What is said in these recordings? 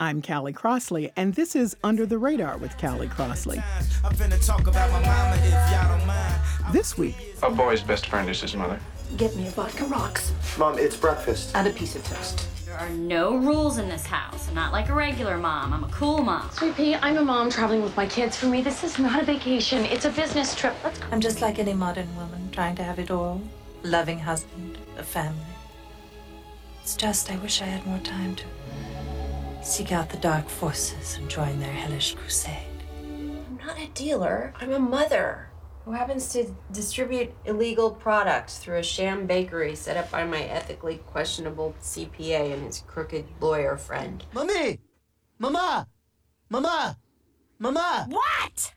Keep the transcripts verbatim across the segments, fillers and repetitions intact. I'm Callie Crossley, and this is Under the Radar with Callie Crossley. This week... A boy's best friend is his mother. Get me a vodka rocks. Mom, it's breakfast. And a piece of toast. There are no rules in this house. I'm not like a regular mom. I'm a cool mom. Sweet Pea, I'm a mom traveling with my kids. For me, this is not a vacation. It's a business trip. Let's go. I'm just like any modern woman, trying to have it all. A loving husband, a family. It's just I wish I had more time to... seek out the dark forces and join their hellish crusade. I'm not a dealer. I'm a mother who happens to distribute illegal products through a sham bakery set up by my ethically questionable C P A and his crooked lawyer friend. Mommy! Mama! Mama! Mama! What?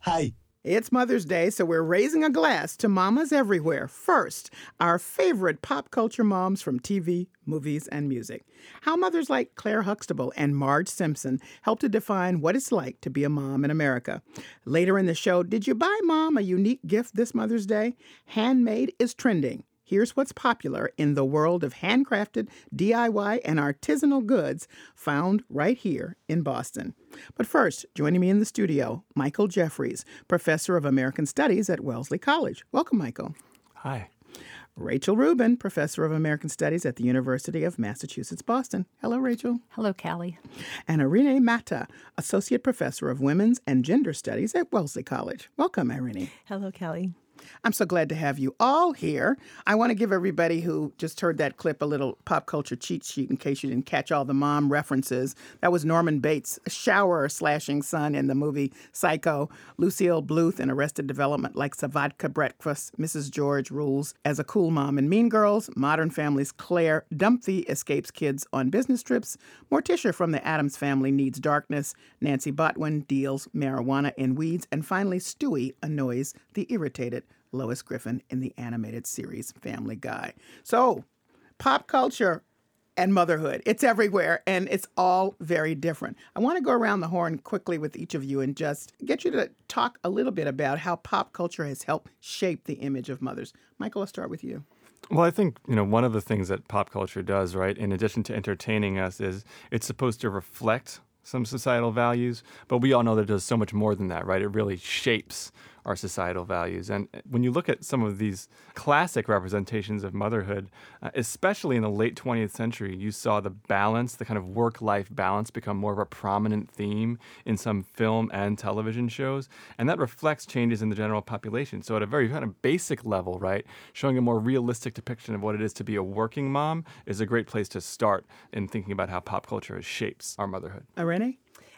Hi. It's Mother's Day, so we're raising a glass to mamas everywhere. First, our favorite pop culture moms from T V, movies, and music. How mothers like Claire Huxtable and Marge Simpson helped to define what it's like to be a mom in America. Later in the show, did you buy Mom a unique gift this Mother's Day? Handmade is trending. Here's what's popular in the world of handcrafted, D I Y, and artisanal goods found right here in Boston. But first, joining me in the studio, Michael Jeffries, professor of American Studies at Wellesley College. Welcome, Michael. Hi. Rachel Rubin, professor of American Studies at the University of Massachusetts Boston. Hello, Rachel. Hello, Callie. And Irene Mata, associate professor of Women's and Gender Studies at Wellesley College. Welcome, Irene. Hello, Callie. I'm so glad to have you all here. I want to give everybody who just heard that clip a little pop culture cheat sheet in case you didn't catch all the mom references. That was Norman Bates' shower-slashing son in the movie Psycho. Lucille Bluth in Arrested Development likes a vodka breakfast. Missus George rules as a cool mom in Mean Girls. Modern Family's Claire Dunphy escapes kids on business trips. Morticia from the Addams Family needs darkness. Nancy Botwin deals marijuana in Weeds. And finally, Stewie annoys the irritated Lois Griffin in the animated series Family Guy. So, pop culture and motherhood. It's everywhere, and it's all very different. I want to go around the horn quickly with each of you and just get you to talk a little bit about how pop culture has helped shape the image of mothers. Michael, I'll start with you. Well, I think, you know, one of the things that pop culture does, right, in addition to entertaining us, is it's supposed to reflect some societal values, but we all know that it does so much more than that, right? It really shapes our societal values. And when you look at some of these classic representations of motherhood, uh, especially in the late twentieth century, you saw the balance, the kind of work-life balance, become more of a prominent theme in some film and television shows. And that reflects changes in the general population. So at a very kind of basic level, right, showing a more realistic depiction of what it is to be a working mom is a great place to start in thinking about how pop culture shapes our motherhood. Irene?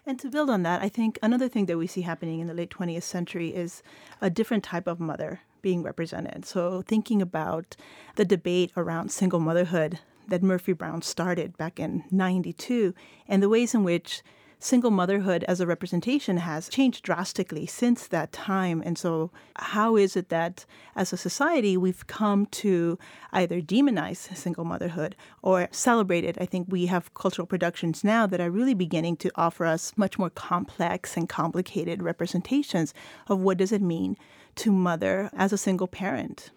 And to build on that, I think another thing that we see happening in the late twentieth century is a different type of mother being represented. So thinking about the debate around single motherhood that Murphy Brown started back in ninety-two and the ways in which single motherhood as a representation has changed drastically since that time. And so how is it that as a society we've come to either demonize single motherhood or celebrate it? I think we have cultural productions now that are really beginning to offer us much more complex and complicated representations of what does it mean to mother as a single parent.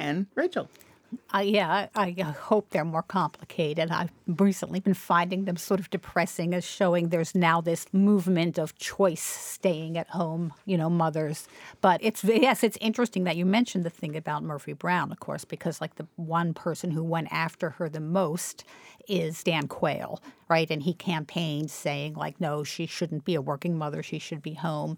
And Rachel. Uh, yeah, I, I hope they're more complicated. I've recently been finding them sort of depressing as showing there's now this movement of choice staying at home, you know, mothers. But it's yes, it's interesting that you mentioned the thing about Murphy Brown, of course, because like the one person who went after her the most is Dan Quayle, right? And he campaigned saying like, no, she shouldn't be a working mother. She should be home.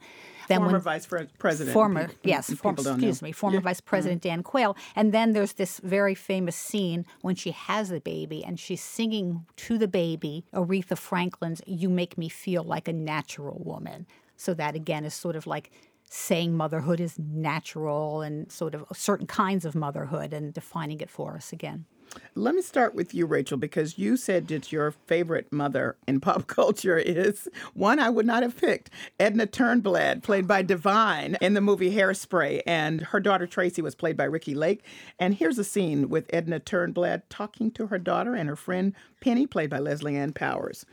Then former when, vice president. Former, people, yes, people form, excuse know. me, former yeah. vice president mm-hmm. Dan Quayle. And then there's this very famous scene when she has the baby and she's singing to the baby Aretha Franklin's You Make Me Feel Like a Natural Woman. So that, again, is sort of like saying motherhood is natural and sort of certain kinds of motherhood and defining it for us again. Let me start with you, Rachel, because you said that your favorite mother in pop culture is one I would not have picked, Edna Turnblad, played by Divine in the movie Hairspray, and her daughter Tracy was played by Ricky Lake. And here's a scene with Edna Turnblad talking to her daughter and her friend Penny, played by Leslie Ann Powers.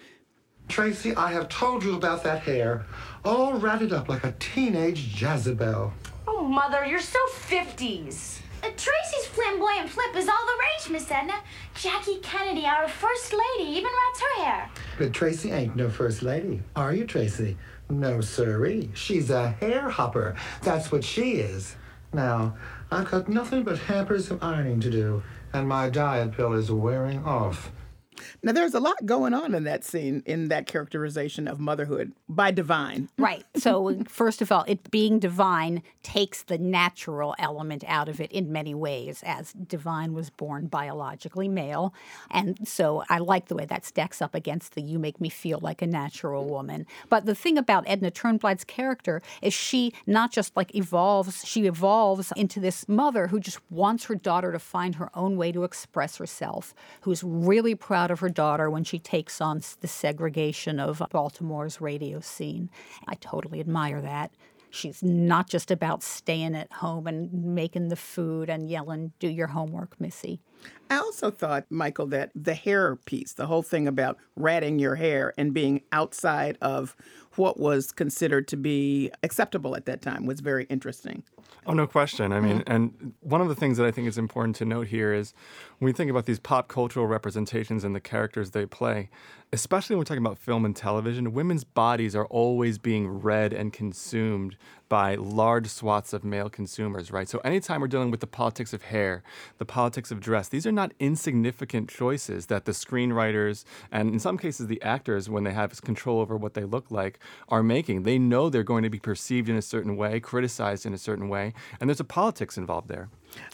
Tracy, I have told you about that hair, all ratted up like a teenage Jezebel. Oh, Mother, you're so fifties. Uh, Tracy's flamboyant flip is all the rage, Miss Edna. Jackie Kennedy, our first lady, even rats her hair. But Tracy ain't no first lady, are you, Tracy? No, sirree. She's a hair hopper. That's what she is. Now, I've got nothing but hampers of ironing to do, and my diet pill is wearing off. Now, there's a lot going on in that scene, in that characterization of motherhood by Divine. Right. So, first of all, it being Divine takes the natural element out of it in many ways, as Divine was born biologically male. And so I like the way that stacks up against the you make me feel like a natural woman. But the thing about Edna Turnblad's character is she not just, like, evolves, she evolves into this mother who just wants her daughter to find her own way to express herself, who's really proud of her daughter when she takes on the segregation of Baltimore's radio scene. I totally admire that. She's not just about staying at home and making the food and yelling, do your homework, Missy. I also thought, Michael, that the hair piece, the whole thing about ratting your hair and being outside of what was considered to be acceptable at that time was very interesting. Oh, no question. I mean, and one of the things that I think is important to note here is when we think about these pop cultural representations and the characters they play, especially when we're talking about film and television, women's bodies are always being read and consumed by large swaths of male consumers, right? So anytime we're dealing with the politics of hair, the politics of dress, these are not insignificant choices that the screenwriters and in some cases the actors, when they have control over what they look like, are making. They know they're going to be perceived in a certain way, criticized in a certain way, and there's a politics involved there.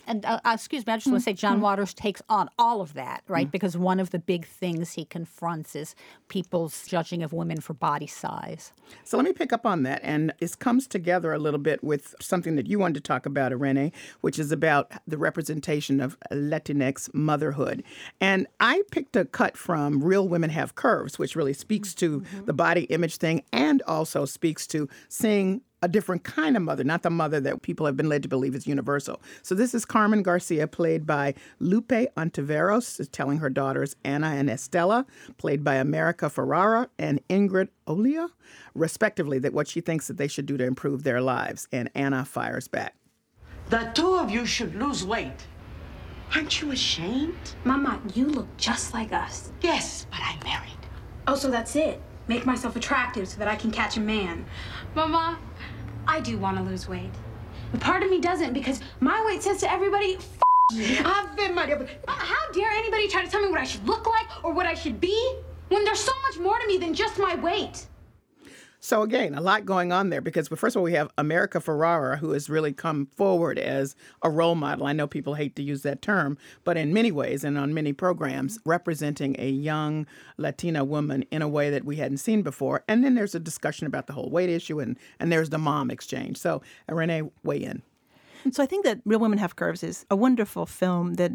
And uh, excuse me, I just want to say John Waters takes on all of that, right? Mm-hmm. Because one of the big things he confronts is people's judging of women for body size. So let me pick up on that. And this comes together a little bit with something that you wanted to talk about, Irene, which is about the representation of Latinx motherhood. And I picked a cut from Real Women Have Curves, which really speaks to mm-hmm. the body image thing and also speaks to seeing a different kind of mother, not the mother that people have been led to believe is universal. So this is Carmen Garcia, played by Lupe Ontiveros, telling her daughters Anna and Estella, played by America Ferrara and Ingrid Olia, respectively, that what she thinks that they should do to improve their lives. And Anna fires back. The two of you should lose weight. Aren't you ashamed? Mama, you look just like us. Yes, but I'm married. Oh, so that's it. Make myself attractive so that I can catch a man. Mama, I do want to lose weight. But part of me doesn't because my weight says to everybody, F*** you. I've been my... How dare anybody try to tell me what I should look like or what I should be when there's so much more to me than just my weight? So again, a lot going on there because, first of all, we have America Ferrara, who has really come forward as a role model. I know people hate to use that term, but in many ways and on many programs, representing a young Latina woman in a way that we hadn't seen before. And then there's a discussion about the whole weight issue, and, and there's the mom exchange. So, Irene, weigh in. So I think that Real Women Have Curves is a wonderful film that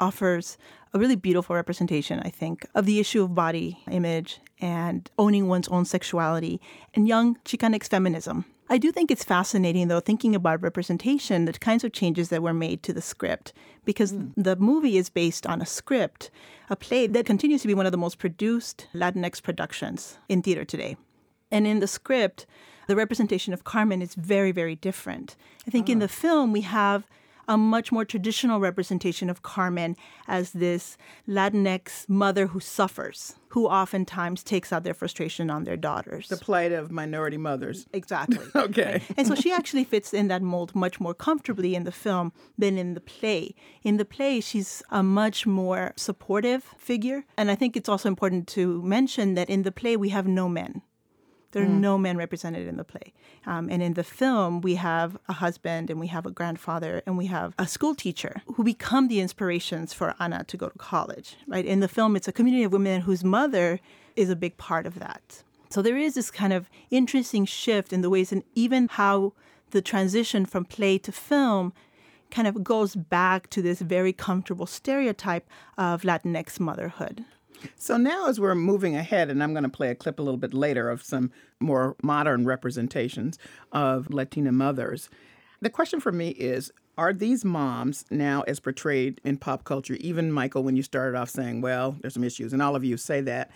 offers a really beautiful representation, I think, of the issue of body image and owning one's own sexuality and young Chicanx feminism. I do think it's fascinating, though, thinking about representation, the kinds of changes that were made to the script, because mm. the movie is based on a script, a play that continues to be one of the most produced Latinx productions in theater today. And in the script, the representation of Carmen is very, very different. I think oh. in the film, we have a much more traditional representation of Carmen as this Latinx mother who suffers, who oftentimes takes out their frustration on their daughters. The plight of minority mothers. Exactly. Okay. And so she actually fits in that mold much more comfortably in the film than in the play. In the play, she's a much more supportive figure. And I think it's also important to mention that in the play, we have no men. There are mm. no men represented in the play. Um, and in the film, we have a husband and we have a grandfather and we have a school teacher who become the inspirations for Anna to go to college, right? In the film, it's a community of women whose mother is a big part of that. So there is this kind of interesting shift in the ways and even how the transition from play to film kind of goes back to this very comfortable stereotype of Latinx motherhood. So now as we're moving ahead, and I'm going to play a clip a little bit later of some more modern representations of Latina mothers, the question for me is, are these moms now as portrayed in pop culture, even Michael, when you started off saying, well, there's some issues, and all of you say that,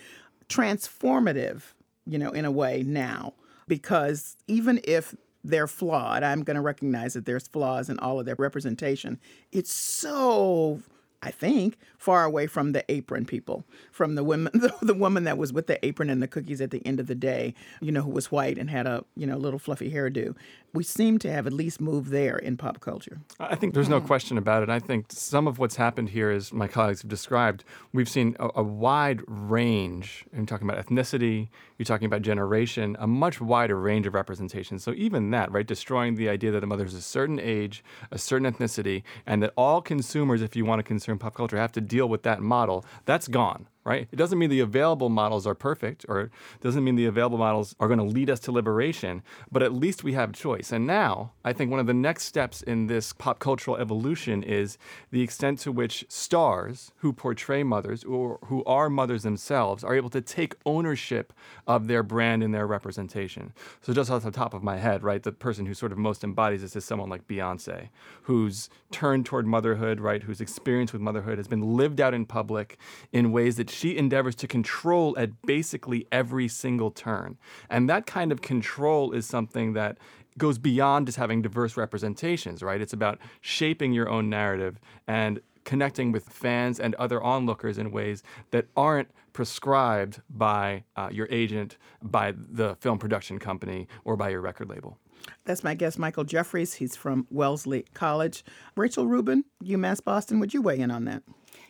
transformative, you know, in a way now? Because even if they're flawed, I'm going to recognize that there's flaws in all of their representation. It's so, I think, far away from the apron people, from the women, the, the woman that was with the apron and the cookies at the end of the day, you know, who was white and had a, you know, little fluffy hairdo. We seem to have at least moved there in pop culture. I think there's no question about it. I think some of what's happened here is, my colleagues have described, we've seen a, a wide range, I'm talking about ethnicity, you're talking about generation, a much wider range of representation. So even that, right, destroying the idea that the mother's a certain age, a certain ethnicity, and that all consumers, if you want to consume pop culture, have to deal with that model, that's gone. Right? It doesn't mean the available models are perfect, or it doesn't mean the available models are going to lead us to liberation, but at least we have choice. And now, I think one of the next steps in this pop cultural evolution is the extent to which stars who portray mothers, or who are mothers themselves, are able to take ownership of their brand and their representation. So just off the top of my head, right, the person who sort of most embodies this is someone like Beyonce, whose turn toward motherhood, right, whose experience with motherhood has been lived out in public in ways that she endeavors to control at basically every single turn. And that kind of control is something that goes beyond just having diverse representations, right? It's about shaping your own narrative and connecting with fans and other onlookers in ways that aren't prescribed by uh, your agent, by the film production company, or by your record label. That's my guest, Michael Jeffries. He's from Wellesley College. Rachel Rubin, UMass Boston, would you weigh in on that?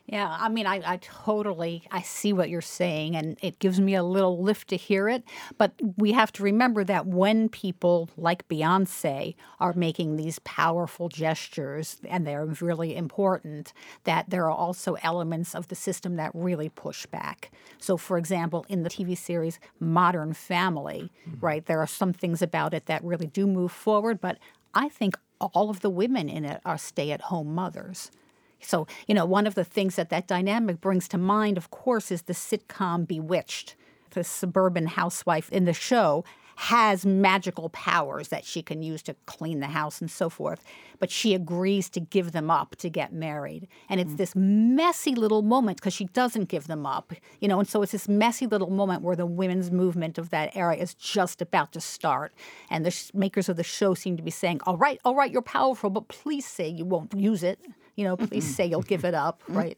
Yeah, I mean, I, I totally, I see what you're saying, and it gives me a little lift to hear it. But we have to remember that when people like Beyonce are making these powerful gestures, and they're really important, that there are also elements of the system that really push back. So, for example, in the T V series Modern Family, mm-hmm. right, there are some things about it that really do move forward, but I think all of the women in it are stay-at-home mothers. So, you know, one of the things that that dynamic brings to mind, of course, is the sitcom Bewitched. The suburban housewife in the show has magical powers that she can use to clean the house and so forth, but she agrees to give them up to get married. And it's mm-hmm. this messy little moment because she doesn't give them up, you know, and so it's this messy little moment where the women's movement of that era is just about to start. And the sh- makers of the show seem to be saying, all right, all right, you're powerful, but please say you won't use it. You know, please say you'll give it up, right?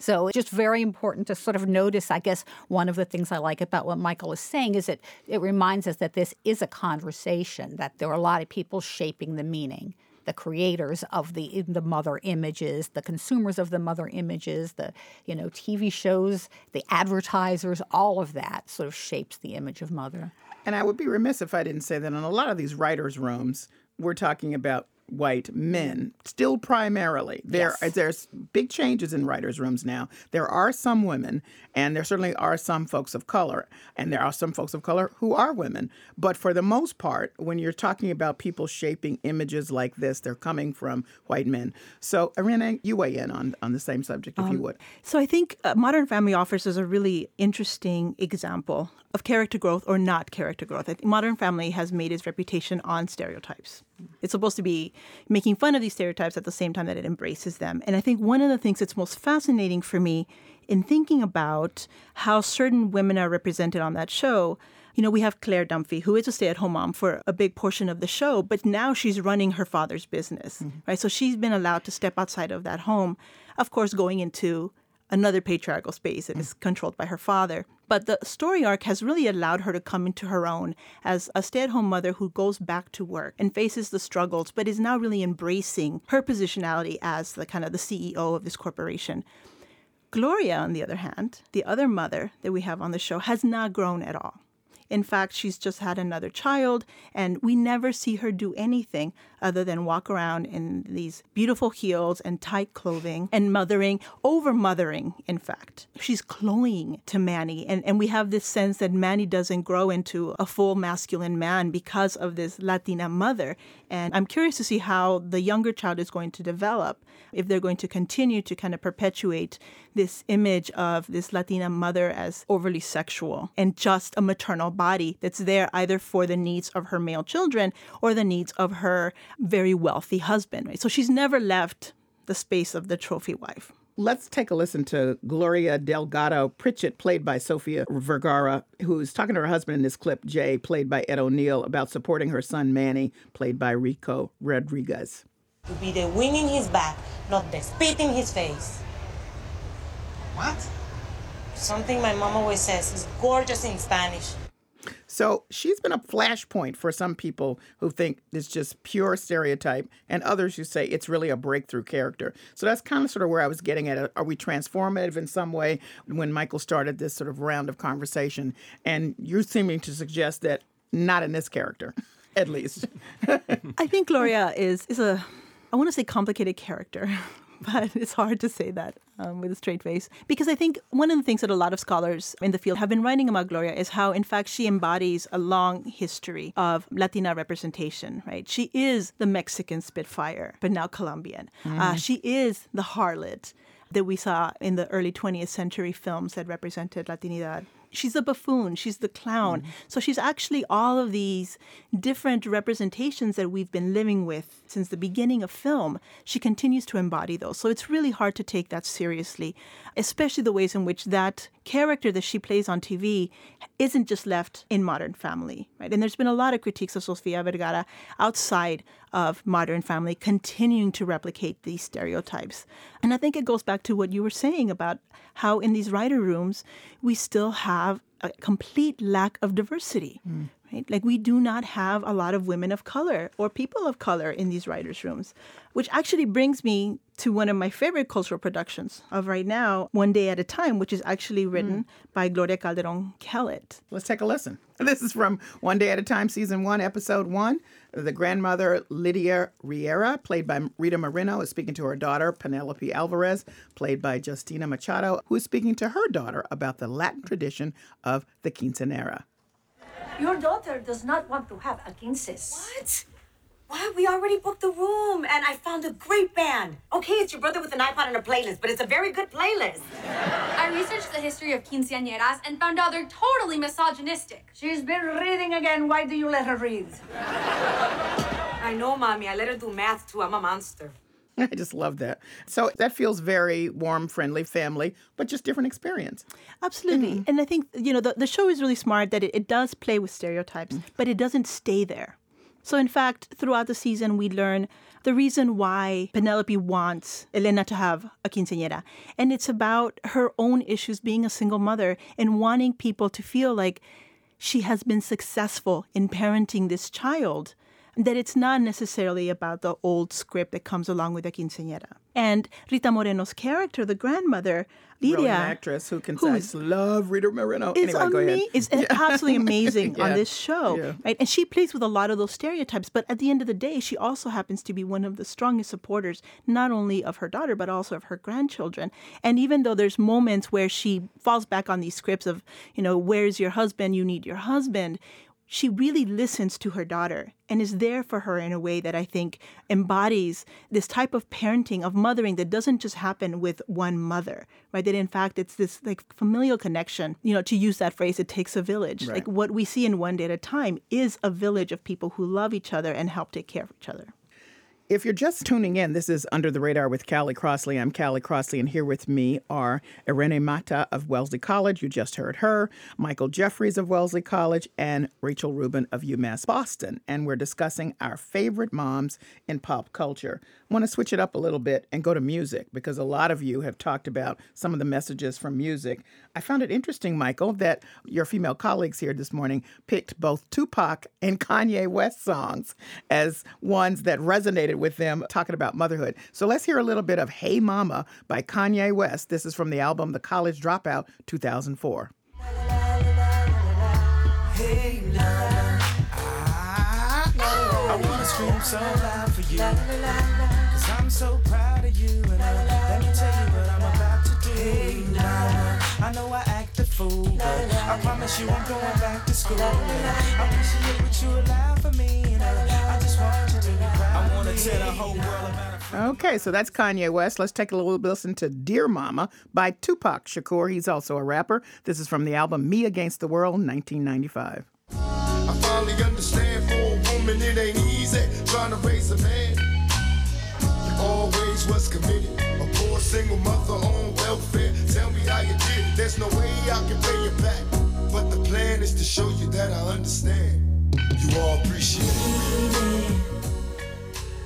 So it's just very important to sort of notice, I guess, one of the things I like about what Michael is saying is that it reminds us that this is a conversation, that there are a lot of people shaping the meaning, the creators of the the mother images, the consumers of the mother images, the, you know, T V shows, the advertisers, all of that sort of shapes the image of mother. And I would be remiss if I didn't say that in a lot of these writers' rooms, we're talking about white men, still primarily. There, yes. There's big changes in writers' rooms now. There are some women, and there certainly are some folks of color, and there are some folks of color who are women. But for the most part, when you're talking about people shaping images like this, they're coming from white men. So, Irene, you weigh in on, on the same subject, if um, you would. So I think uh, Modern Family offers us a really interesting example of character growth or not character growth. I think Modern Family has made its reputation on stereotypes. It's supposed to be making fun of these stereotypes at the same time that it embraces them. And I think one of the things that's most fascinating for me in thinking about how certain women are represented on that show, you know, we have Claire Dunphy, who is a stay-at-home mom for a big portion of the show, but now she's running her father's business, mm-hmm. right? So she's been allowed to step outside of that home, of course, going into another patriarchal space that mm-hmm. is controlled by her father. But the story arc has really allowed her to come into her own as a stay-at-home mother who goes back to work and faces the struggles, but is now really embracing her positionality as the kind of the C E O of this corporation. Gloria, on the other hand, the other mother that we have on the show, has not grown at all. In fact, she's just had another child, and we never see her do anything other than walk around in these beautiful heels and tight clothing and mothering, over-mothering, in fact. She's cloying to Manny, and, and we have this sense that Manny doesn't grow into a full masculine man because of this Latina mother. And I'm curious to see how the younger child is going to develop, if they're going to continue to kind of perpetuate this image of this Latina mother as overly sexual and just a maternal body that's there either for the needs of her male children or the needs of her very wealthy husband. Right? So she's never left the space of the trophy wife. Let's take a listen to Gloria Delgado Pritchett, played by Sofia Vergara, who's talking to her husband in this clip, Jay, played by Ed O'Neill, about supporting her son Manny, played by Rico Rodriguez. To be the wind in his back, not the spit in his face. What? Something my mom always says is gorgeous in Spanish. So she's been a flashpoint for some people who think it's just pure stereotype and others who say it's really a breakthrough character. So that's kind of sort of where I was getting at. Are we transformative in some way when Michael started this sort of round of conversation? And you're seeming to suggest that not in this character, at least. I think Gloria is, is a, I want to say complicated character, but it's hard to say that um, with a straight face. Because I think one of the things that a lot of scholars in the field have been writing about Gloria is how, in fact, she embodies a long history of Latina representation, right? She is the Mexican Spitfire, but now Colombian. Mm. Uh, she is the harlot that we saw in the early twentieth century films that represented Latinidad. She's the buffoon. She's the clown. Mm-hmm. So she's actually all of these different representations that we've been living with since the beginning of film. She continues to embody those. So it's really hard to take that seriously, especially the ways in which that character that she plays on T V isn't just left in Modern Family, right? And there's been a lot of critiques of Sofia Vergara outside of Modern Family continuing to replicate these stereotypes. And I think it goes back to what you were saying about how in these writer rooms, we still have have a complete lack of diversity, mm. right? Like we do not have a lot of women of color or people of color in these writers' rooms, which actually brings me to one of my favorite cultural productions of right now, One Day at a Time, which is actually written mm. by Gloria Calderon Kellett. Let's take a listen. This is from One Day at a Time, Season one, Episode one. The grandmother, Lydia Riera, played by Rita Moreno, is speaking to her daughter, Penelope Alvarez, played by Justina Machado, who is speaking to her daughter about the Latin tradition of the quinceanera. Your daughter does not want to have a quinces. What? What? We already booked the room, and I found a great band. Okay, it's your brother with an iPod and a playlist, but it's a very good playlist. I researched the history of quinceañeras and found out they're totally misogynistic. She's been reading again. Why do you let her read? I know, Mommy. I let her do math, too. I'm a monster. I just love that. So that feels very warm, friendly, family, but just different experience. Absolutely. Mm-hmm. And I think, you know, the, the show is really smart that it, it does play with stereotypes, mm-hmm. but it doesn't stay there. So, in fact, throughout the season, we learn the reason why Penelope wants Elena to have a quinceañera. And it's about her own issues being a single mother and wanting people to feel like she has been successful in parenting this child, that it's not necessarily about the old script that comes along with a quinceañera. And Rita Moreno's character, the grandmother, Lydia, really an actress who can who say, I love Rita Moreno. It's anyway, ama- go ahead. It's yeah. absolutely amazing yeah. on this show, yeah. right? And she plays with a lot of those stereotypes. But at the end of the day, she also happens to be one of the strongest supporters, not only of her daughter, but also of her grandchildren. And even though there's moments where she falls back on these scripts of, you know, where's your husband? You need your husband. She really listens to her daughter and is there for her in a way that I think embodies this type of parenting, of mothering that doesn't just happen with one mother, right? That in fact, it's this like familial connection, you know, to use that phrase, it takes a village. Right. Like what we see in One Day at a Time is a village of people who love each other and help take care of each other. If you're just tuning in, this is Under the Radar with Callie Crossley. I'm Callie Crossley, and here with me are Irene Mata of Wellesley College, you just heard her, Michael Jeffries of Wellesley College, and Rachel Rubin of UMass Boston. And we're discussing our favorite moms in pop culture. I want to switch it up a little bit and go to music, because a lot of you have talked about some of the messages from music. I found it interesting, Michael, that your female colleagues here this morning picked both Tupac and Kanye West songs as ones that resonated with them talking about motherhood. So let's hear a little bit of Hey Mama by Kanye West. This is from the album The College Dropout, two thousand four. Hey, Mama. gonna scream so loud for you, 'cause I'm so proud of you. And I, let me tell you what I'm about to do. Now, I know I act a fool, but I promise you I'm going back to school. I appreciate what you allow for me, and I, I just want you to be proud. I wanna tell the whole world about it. Okay, so that's Kanye West. Let's take a little listen to Dear Mama by Tupac Shakur. He's also a rapper. This is from the album Me Against the World, nineteen ninety-five. I finally understand for a woman it ain't easy trying to raise a man. You always was committed. A poor single mother on welfare. Tell me how you did it. There's no way I can pay you back. But the plan is to show you that I understand. You all appreciate it.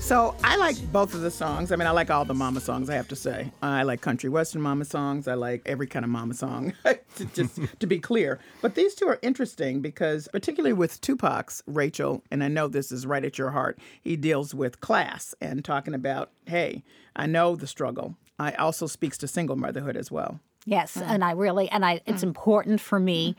So I like both of the songs. I mean, I like all the mama songs, I have to say. I like country western mama songs. I like every kind of mama song, to, just to be clear. But these two are interesting because particularly with Tupac's, Rachel, and I know this is right at your heart, he deals with class and talking about, hey, I know the struggle. I also speaks to single motherhood as well. Yes, mm. and I really, and I, it's mm. important for me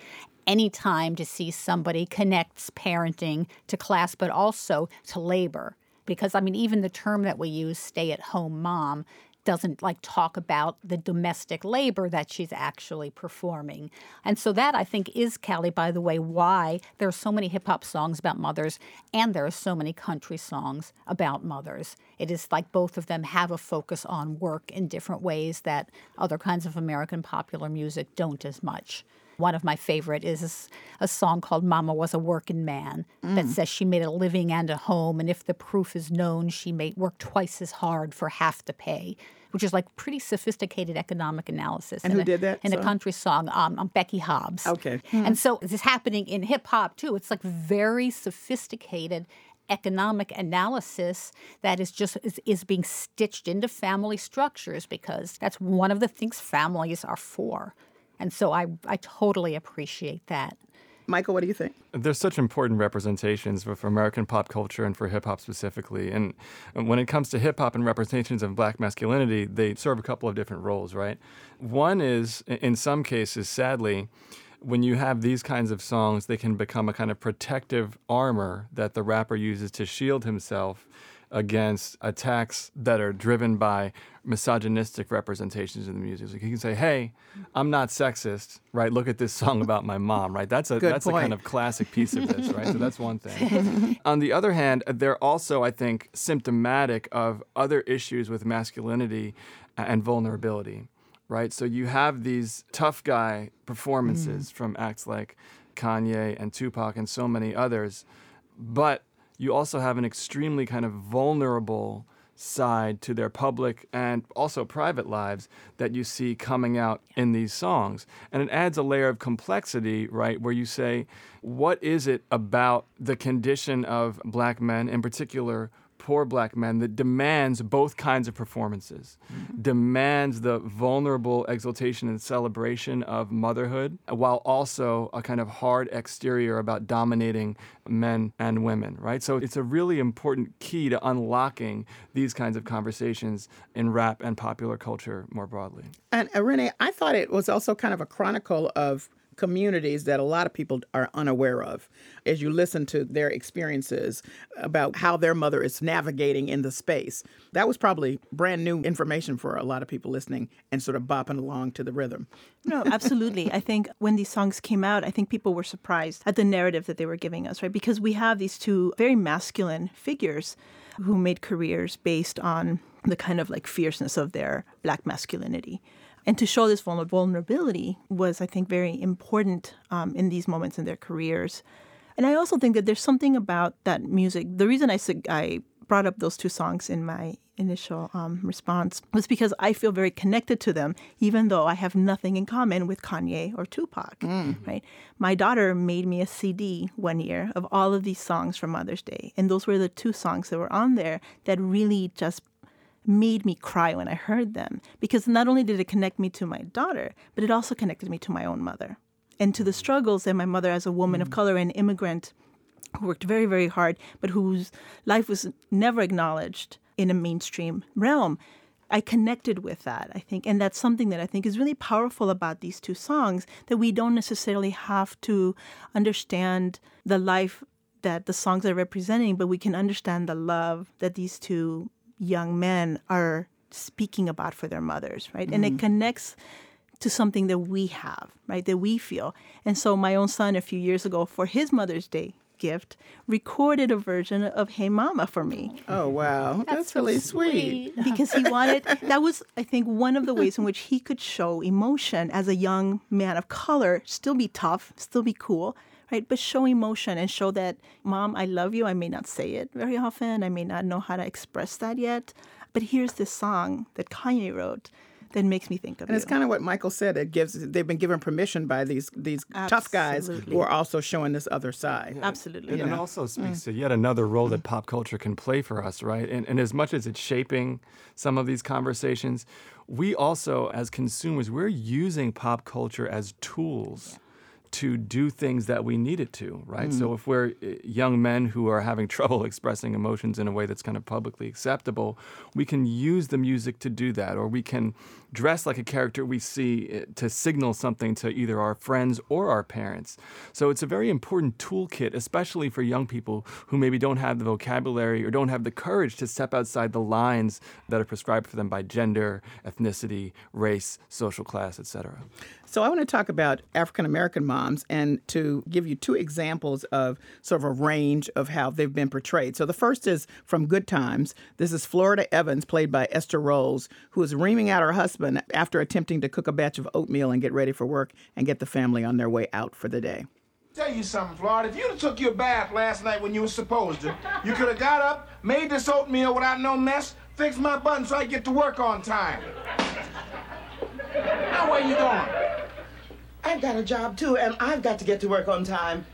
any time to see somebody connects parenting to class, but also to labor. Because, I mean, even the term that we use, stay-at-home mom, doesn't, like, talk about the domestic labor that she's actually performing. And so that, I think, is, Callie, by the way, why there are so many hip-hop songs about mothers and there are so many country songs about mothers. It is like both of them have a focus on work in different ways that other kinds of American popular music don't as much. One of my favorite is a song called Mama Was a Working Man mm. that says she made a living and a home, and if the proof is known, she made work twice as hard for half the pay, which is like pretty sophisticated economic analysis. And in who a, did that? In so? a country song, um, Becky Hobbs. Okay. Mm. And so this is happening in hip-hop, too. It's like very sophisticated economic analysis that is just is, is being stitched into family structures because that's one of the things families are for. And so I, I totally appreciate that. Michael, what do you think? There's such important representations for American pop culture and for hip-hop specifically. And when it comes to hip-hop and representations of black masculinity, they serve a couple of different roles, right? One is, in some cases, sadly, when you have these kinds of songs, they can become a kind of protective armor that the rapper uses to shield himself against attacks that are driven by misogynistic representations in the music. Like he can say, hey, I'm not sexist, right? Look at this song about my mom, right? That's a Good that's point. a kind of classic piece of this, right? So that's one thing. On the other hand, they're also, I think, symptomatic of other issues with masculinity and vulnerability, right? So you have these tough guy performances mm. from acts like Kanye and Tupac and so many others, but you also have an extremely kind of vulnerable side to their public and also private lives that you see coming out in these songs. And it adds a layer of complexity, right, where you say, what is it about the condition of black men, in particular poor black men, that demands both kinds of performances, mm-hmm. demands the vulnerable exaltation and celebration of motherhood, while also a kind of hard exterior about dominating men and women, right? So it's a really important key to unlocking these kinds of conversations in rap and popular culture more broadly. And Irene, I thought it was also kind of a chronicle of communities that a lot of people are unaware of as you listen to their experiences about how their mother is navigating in the space. That was probably brand new information for a lot of people listening and sort of bopping along to the rhythm. No, absolutely. I think when these songs came out, I think people were surprised at the narrative that they were giving us, right? Because we have these two very masculine figures who made careers based on the kind of like fierceness of their black masculinity. And to show this vulnerability was, I think, very important um, in these moments in their careers. And I also think that there's something about that music. The reason I, su- I brought up those two songs in my initial um, response was because I feel very connected to them, even though I have nothing in common with Kanye or Tupac. Mm. Right? My daughter made me a C D one year of all of these songs from Mother's Day. And those were the two songs that were on there that really just made me cry when I heard them, because not only did it connect me to my daughter, but it also connected me to my own mother and to the struggles that my mother, as a woman mm-hmm. of color and immigrant who worked very, very hard, but whose life was never acknowledged in a mainstream realm. I connected with that, I think. And that's something that I think is really powerful about these two songs, that we don't necessarily have to understand the life that the songs are representing, but we can understand the love that these two young men are speaking about for their mothers, right? Mm-hmm. And it connects to something that we have, right, that we feel. And so my own son, a few years ago, for his Mother's Day gift, recorded a version of Hey Mama for me. Oh, wow. That's, That's really so sweet. sweet. Because he wanted, that was, I think, one of the ways in which he could show emotion as a young man of color, still be tough, still be cool, right? But show emotion and show that, Mom, I love you. I may not say it very often. I may not know how to express that yet. But here's this song that Kanye wrote that makes me think of it. And you. It's kind of what Michael said. It gives they've been given permission by these these Absolutely. Tough guys who are also showing this other side. Yeah. Absolutely. And, and it also speaks mm. to yet another role that pop culture can play for us, right? And, and as much as it's shaping some of these conversations, we also, as consumers, we're using pop culture as tools yeah. to do things that we need it to, right? Mm. So if we're young men who are having trouble expressing emotions in a way that's kind of publicly acceptable, we can use the music to do that, or we can dress like a character we see to signal something to either our friends or our parents. So it's a very important toolkit, especially for young people who maybe don't have the vocabulary or don't have the courage to step outside the lines that are prescribed for them by gender, ethnicity, race, social class, et cetera. So I want to talk about African-American moms and to give you two examples of sort of a range of how they've been portrayed. So the first is from Good Times. This is Florida Evans, played by Esther Rose, who is reaming out her husband after attempting to cook a batch of oatmeal and get ready for work and get the family on their way out for the day. Tell you something, Florida. If you'd took your bath last night when you were supposed to, you could have got up, made this oatmeal without no mess, fixed my button so I could get to work on time. Now where you going? I've got a job, too, and I've got to get to work on time.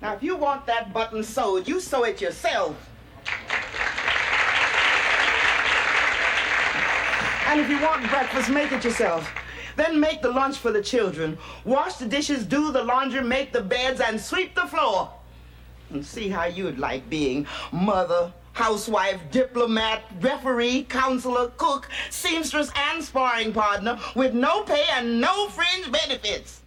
Now, if you want that button sewed, you sew it yourself. And if you want breakfast, make it yourself. Then make the lunch for the children. Wash the dishes, do the laundry, make the beds, and sweep the floor. And see how you'd like being mother, housewife, diplomat, referee, counselor, cook, seamstress, and sparring partner with no pay and no fringe benefits.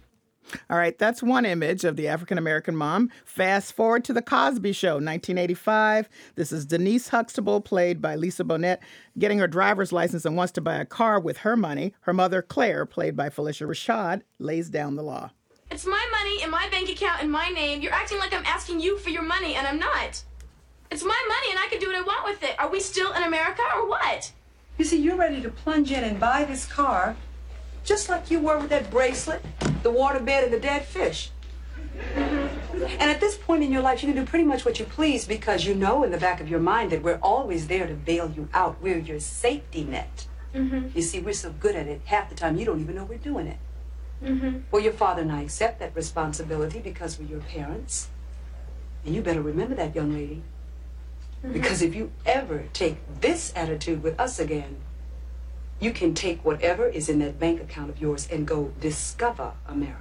All right, that's one image of the African-American mom. Fast forward to The Cosby Show, nineteen eighty-five. This is Denise Huxtable, played by Lisa Bonet, getting her driver's license and wants to buy a car with her money. Her mother, Claire, played by Felicia Rashad, lays down the law. It's my money in my bank account in my name. You're acting like I'm asking you for your money, and I'm not. It's my money, and I can do what I want with it. Are we still in America, or what? You see, you're ready to plunge in and buy this car, just like you were with that bracelet, the waterbed, and the dead fish. Mm-hmm. And at this point in your life, you can do pretty much what you please because you know in the back of your mind that we're always there to bail you out. We're your safety net. Mm-hmm. You see, we're so good at it, half the time you don't even know we're doing it. Mm-hmm. Well, your father and I accept that responsibility because we're your parents. And you better remember that, young lady. Because if you ever take this attitude with us again, you can take whatever is in that bank account of yours and go discover America.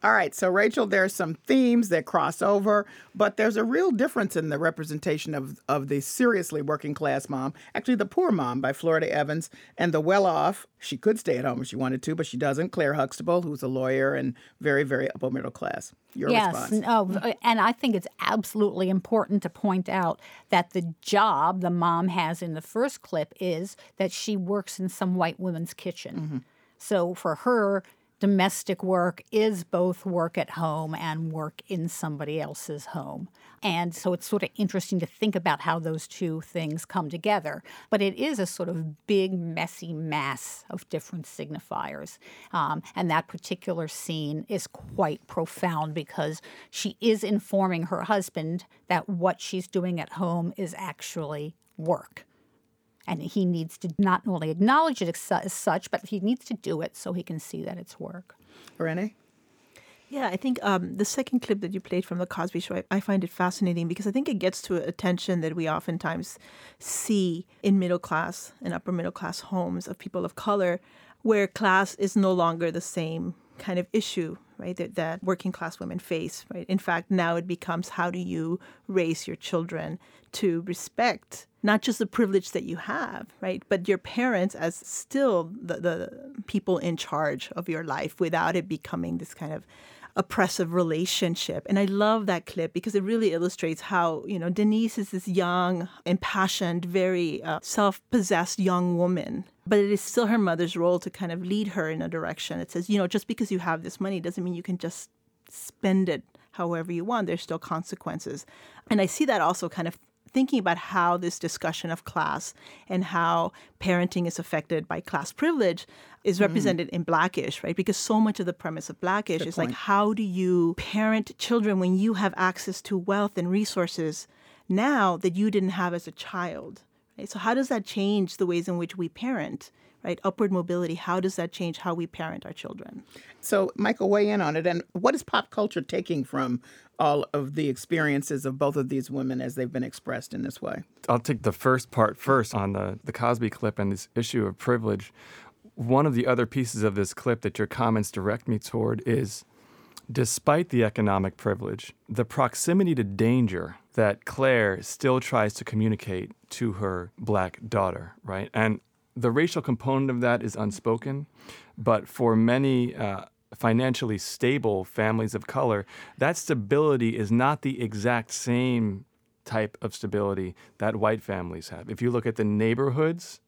All right. So, Rachel, there's some themes that cross over, but there's a real difference in the representation of, of the seriously working class mom, actually the poor mom by Florida Evans, and the well-off. She could stay at home if she wanted to, but she doesn't. Claire Huxtable, who's a lawyer and very, very upper middle class. Your yes, response. Oh, and I think it's absolutely important to point out that the job the mom has in the first clip is that she works in some white woman's kitchen. Mm-hmm. So for her, domestic work is both work at home and work in somebody else's home. And so it's sort of interesting to think about how those two things come together. But it is a sort of big, messy mass of different signifiers. Um, and that particular scene is quite profound because she is informing her husband that what she's doing at home is actually work. And he needs to not only acknowledge it as such, but he needs to do it so he can see that it's work. Renee? Yeah, I think um, the second clip that you played from The Cosby Show, I, I find it fascinating because I think it gets to a tension that we oftentimes see in middle class and upper middle class homes of people of color, where class is no longer the same kind of issue, right, that, that working class women face, right? In fact, now it becomes how do you raise your children to respect not just the privilege that you have, right, but your parents as still the, the people in charge of your life without it becoming this kind of oppressive relationship. And I love that clip because it really illustrates how, you know, Denise is this young, impassioned, very uh, self-possessed young woman. But it is still her mother's role to kind of lead her in a direction. It says, you know, just because you have this money doesn't mean you can just spend it however you want. There's still consequences. And I see that also kind of thinking about how this discussion of class and how parenting is affected by class privilege is represented mm. in Black-ish, right? Because so much of the premise of Black-ish Good is point. Like, how do you parent children when you have access to wealth and resources now that you didn't have as a child? Right? So how does that change the ways in which we parent? Right? Upward mobility, how does that change how we parent our children? So, Michael, weigh in on it. And what is pop culture taking from all of the experiences of both of these women as they've been expressed in this way? I'll take the first part first on the, the Cosby clip and this issue of privilege. One of the other pieces of this clip that your comments direct me toward is, despite the economic privilege, the proximity to danger that Claire still tries to communicate to her Black daughter, right? And the racial component of that is unspoken, but for many uh, financially stable families of color, that stability is not the exact same type of stability that white families have. If you look at the neighborhoods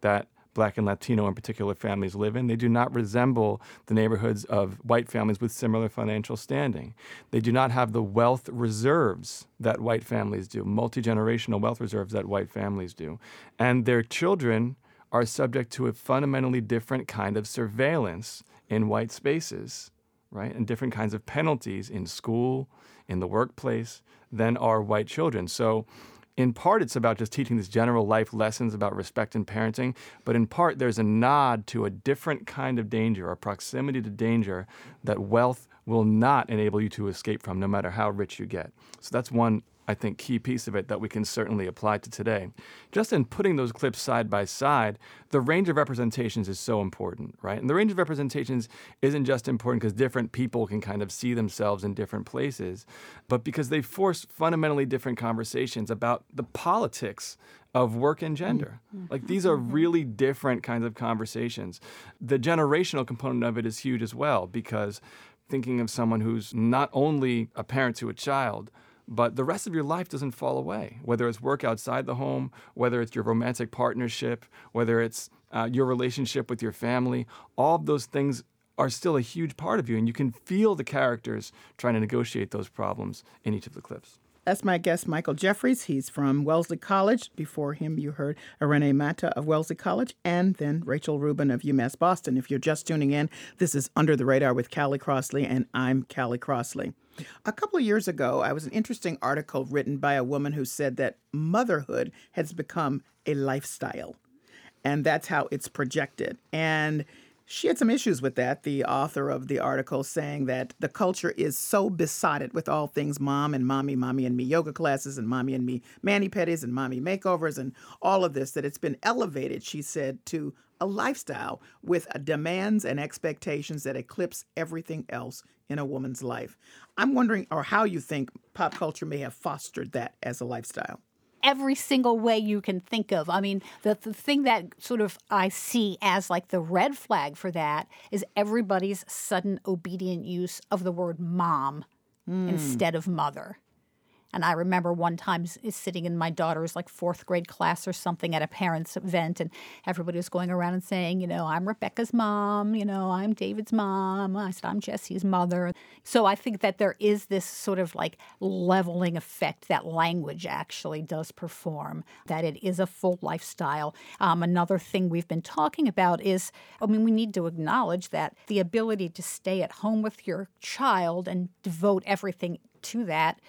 that Black and Latino in particular families live in, they do not resemble the neighborhoods of white families with similar financial standing. They do not have the wealth reserves that white families do, multi-generational wealth reserves that white families do. And their children are subject to a fundamentally different kind of surveillance in white spaces, right? And different kinds of penalties in school, in the workplace, than are white children. So in part, it's about just teaching these general life lessons about respect and parenting, but in part, there's a nod to a different kind of danger, or proximity to danger that wealth will not enable you to escape from, no matter how rich you get. So that's one, I think, key piece of it that we can certainly apply to today. Just in putting those clips side by side, the range of representations is so important, right? And the range of representations isn't just important because different people can kind of see themselves in different places, but because they force fundamentally different conversations about the politics of work and gender. Like, these are really different kinds of conversations. The generational component of it is huge as well, because thinking of someone who's not only a parent to a child, but the rest of your life doesn't fall away, whether it's work outside the home, whether it's your romantic partnership, whether it's uh, your relationship with your family. All of those things are still a huge part of you, and you can feel the characters trying to negotiate those problems in each of the clips. That's my guest, Michael Jeffries. He's from Wellesley College. Before him, you heard Irene Mata of Wellesley College, and then Rachel Rubin of UMass Boston. If you're just tuning in, this is Under the Radar with Callie Crossley, and I'm Callie Crossley. A couple of years ago, I was an interesting article written by a woman who said that motherhood has become a lifestyle, and that's how it's projected. And she had some issues with that, the author of the article, saying that the culture is so besotted with all things mom and mommy, mommy and me yoga classes and mommy and me mani-pedis and mommy makeovers and all of this, that it's been elevated, she said, to a lifestyle with demands and expectations that eclipse everything else in a woman's life. I'm wondering, or how you think pop culture may have fostered that as a lifestyle. Every single way you can think of. I mean, the, the thing that sort of I see as like the red flag for that is everybody's sudden obedient use of the word mom mm. instead of mother. And I remember one time sitting in my daughter's like fourth grade class or something at a parents' event, and everybody was going around and saying, you know, I'm Rebecca's mom, you know, I'm David's mom, I said, I'm Jesse's mother. So I think that there is this sort of like leveling effect that language actually does perform, that it is a full lifestyle. Um, another thing we've been talking about is, I mean, we need to acknowledge that the ability to stay at home with your child and devote everything to that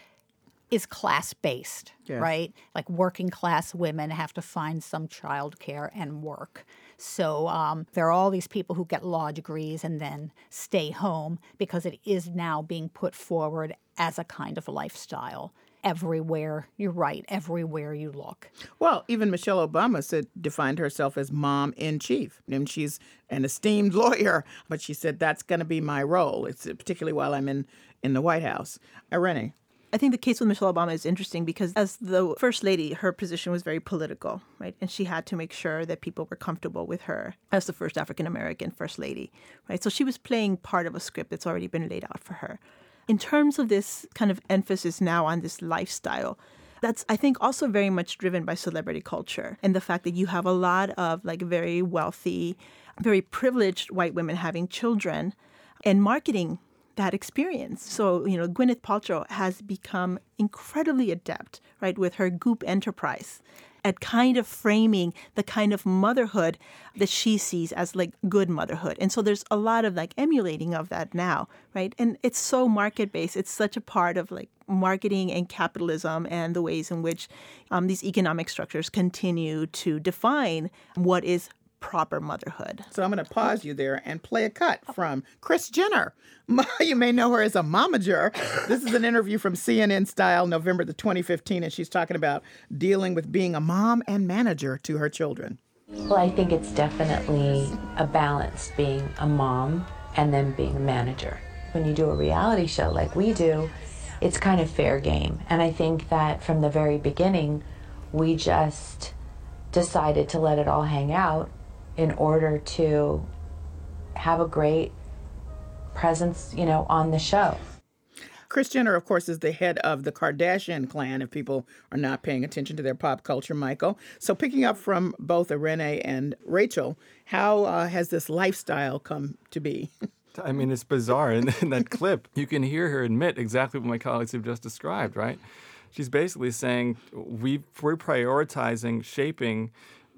is class-based, yes. right? Like working-class women have to find some childcare and work. So um, there are all these people who get law degrees and then stay home because it is now being put forward as a kind of lifestyle. Everywhere, you're right, everywhere you look. Well, even Michelle Obama said, defined herself as mom in chief. And she's an esteemed lawyer, but she said, that's going to be my role, it's particularly while I'm in, in the White House. Irene? I think the case with Michelle Obama is interesting because as the first lady, her position was very political, right? And she had to make sure that people were comfortable with her as the first African-American first lady, right? So she was playing part of a script that's already been laid out for her. In terms of this kind of emphasis now on this lifestyle, that's, I think, also very much driven by celebrity culture and the fact that you have a lot of like very wealthy, very privileged white women having children and marketing that experience. So, you know, Gwyneth Paltrow has become incredibly adept, right, with her Goop enterprise at kind of framing the kind of motherhood that she sees as like good motherhood. And so there's a lot of like emulating of that now, right? And it's so market-based. It's such a part of like marketing and capitalism and the ways in which um, these economic structures continue to define what is proper motherhood. So I'm going to pause you there and play a cut from Kris Jenner. You may know her as a momager. This is an interview from C N N Style, November the twenty fifteen, and she's talking about dealing with being a mom and manager to her children. Well, I think it's definitely a balance being a mom and then being a manager. When you do a reality show like we do, it's kind of fair game. And I think that from the very beginning, we just decided to let it all hang out in order to have a great presence, you know, on the show. Kris Jenner, of course, is the head of the Kardashian clan, if people are not paying attention to their pop culture, Michael. So picking up from both Irene and Rachel, how uh, has this lifestyle come to be? I mean, it's bizarre. In, in that clip, you can hear her admit exactly what my colleagues have just described, right? She's basically saying, we, we're prioritizing, shaping,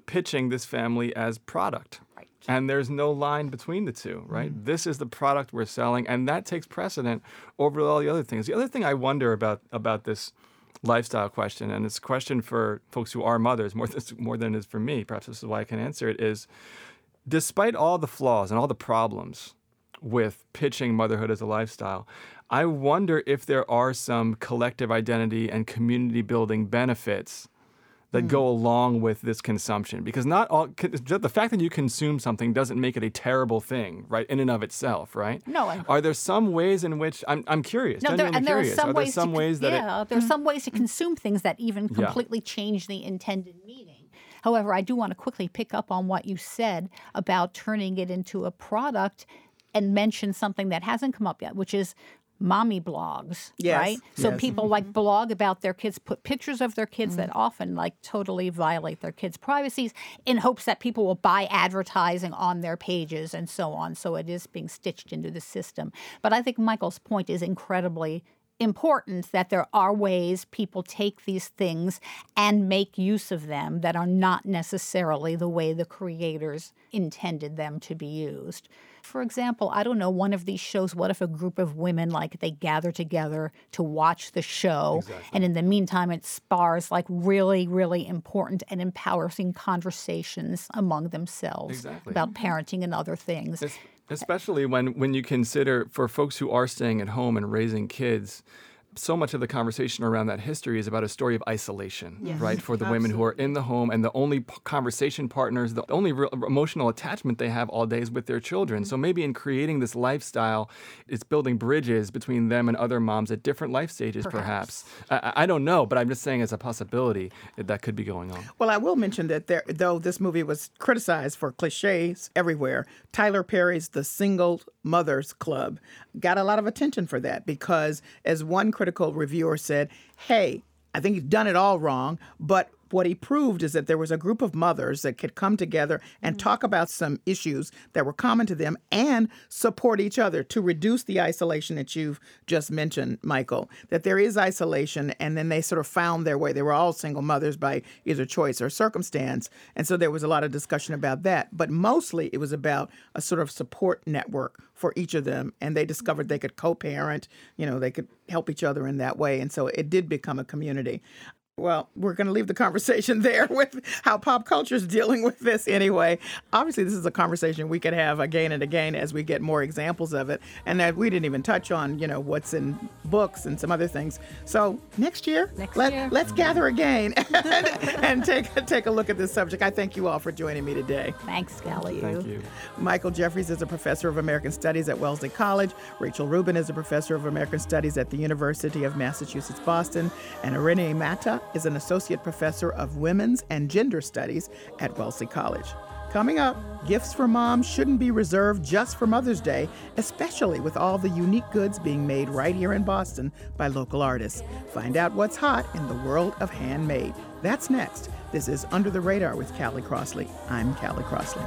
pitching this family as product. Right. And there's no line between the two, right? Mm-hmm. This is the product we're selling, and that takes precedent over all the other things. The other thing I wonder about about this lifestyle question, and it's a question for folks who are mothers more, th- more than it is for me, perhaps this is why I can answer it, is despite all the flaws and all the problems with pitching motherhood as a lifestyle, I wonder if there are some collective identity and community building benefits that mm. go along with this consumption. Because not all, the fact that you consume something doesn't make it a terrible thing, right, in and of itself, right? No. I, are there some ways in which, I'm, I'm curious, no, there, and there curious. Are, some are there ways some to, ways that Yeah, it, there are mm. some ways to consume things that even completely yeah. change the intended meaning. However, I do want to quickly pick up on what you said about turning it into a product and mention something that hasn't come up yet, which is mommy blogs, yes, right? So yes. people like blog about their kids, put pictures of their kids mm. that often like totally violate their kids' privacies in hopes that people will buy advertising on their pages and so on. So it is being stitched into the system. But I think Michael's point is incredibly important, that there are ways people take these things and make use of them that are not necessarily the way the creators intended them to be used. For example, I don't know, one of these shows, what if a group of women, like, they gather together to watch the show, exactly. and in the meantime it spars like really, really important and empowering conversations among themselves exactly. about parenting and other things. It's- Especially when, when you consider, for folks who are staying at home and raising kids, so much of the conversation around that history is about a story of isolation, yes. right? For the Absolutely. Women who are in the home, and the only p- conversation partners, the only real emotional attachment they have all day is with their children. Mm-hmm. So maybe in creating this lifestyle, it's building bridges between them and other moms at different life stages, perhaps. perhaps. I, I don't know, but I'm just saying as a possibility that, that could be going on. Well, I will mention that there, though this movie was criticized for cliches everywhere, Tyler Perry's The Single Mothers Club got a lot of attention for that because, as one critical reviewer said, hey, I think he's done it all wrong, but what he proved is that there was a group of mothers that could come together and mm-hmm. talk about some issues that were common to them and support each other to reduce the isolation that you've just mentioned, Michael, that there is isolation, and then they sort of found their way. They were all single mothers by either choice or circumstance, and so there was a lot of discussion about that. But mostly it was about a sort of support network for each of them, and they discovered they could co-parent, you know, they could help each other in that way, and so it did become a community. Well, we're going to leave the conversation there with how pop culture is dealing with this anyway. Obviously, this is a conversation we could have again and again as we get more examples of it. And that we didn't even touch on, you know, what's in books and some other things. So next year, next let, year. let's gather again and, and take, take a look at this subject. I thank you all for joining me today. Thanks, Callie. Thank you. Michael Jeffries is a professor of American Studies at Wellesley College. Rachel Rubin is a professor of American Studies at the University of Massachusetts Boston. And Irene Mata is an associate professor of women's and gender studies at Wellesley College. Coming up, gifts for moms shouldn't be reserved just for Mother's Day, especially with all the unique goods being made right here in Boston by local artists. Find out what's hot in the world of handmade. That's next. This is Under the Radar with Callie Crossley. I'm Callie Crossley.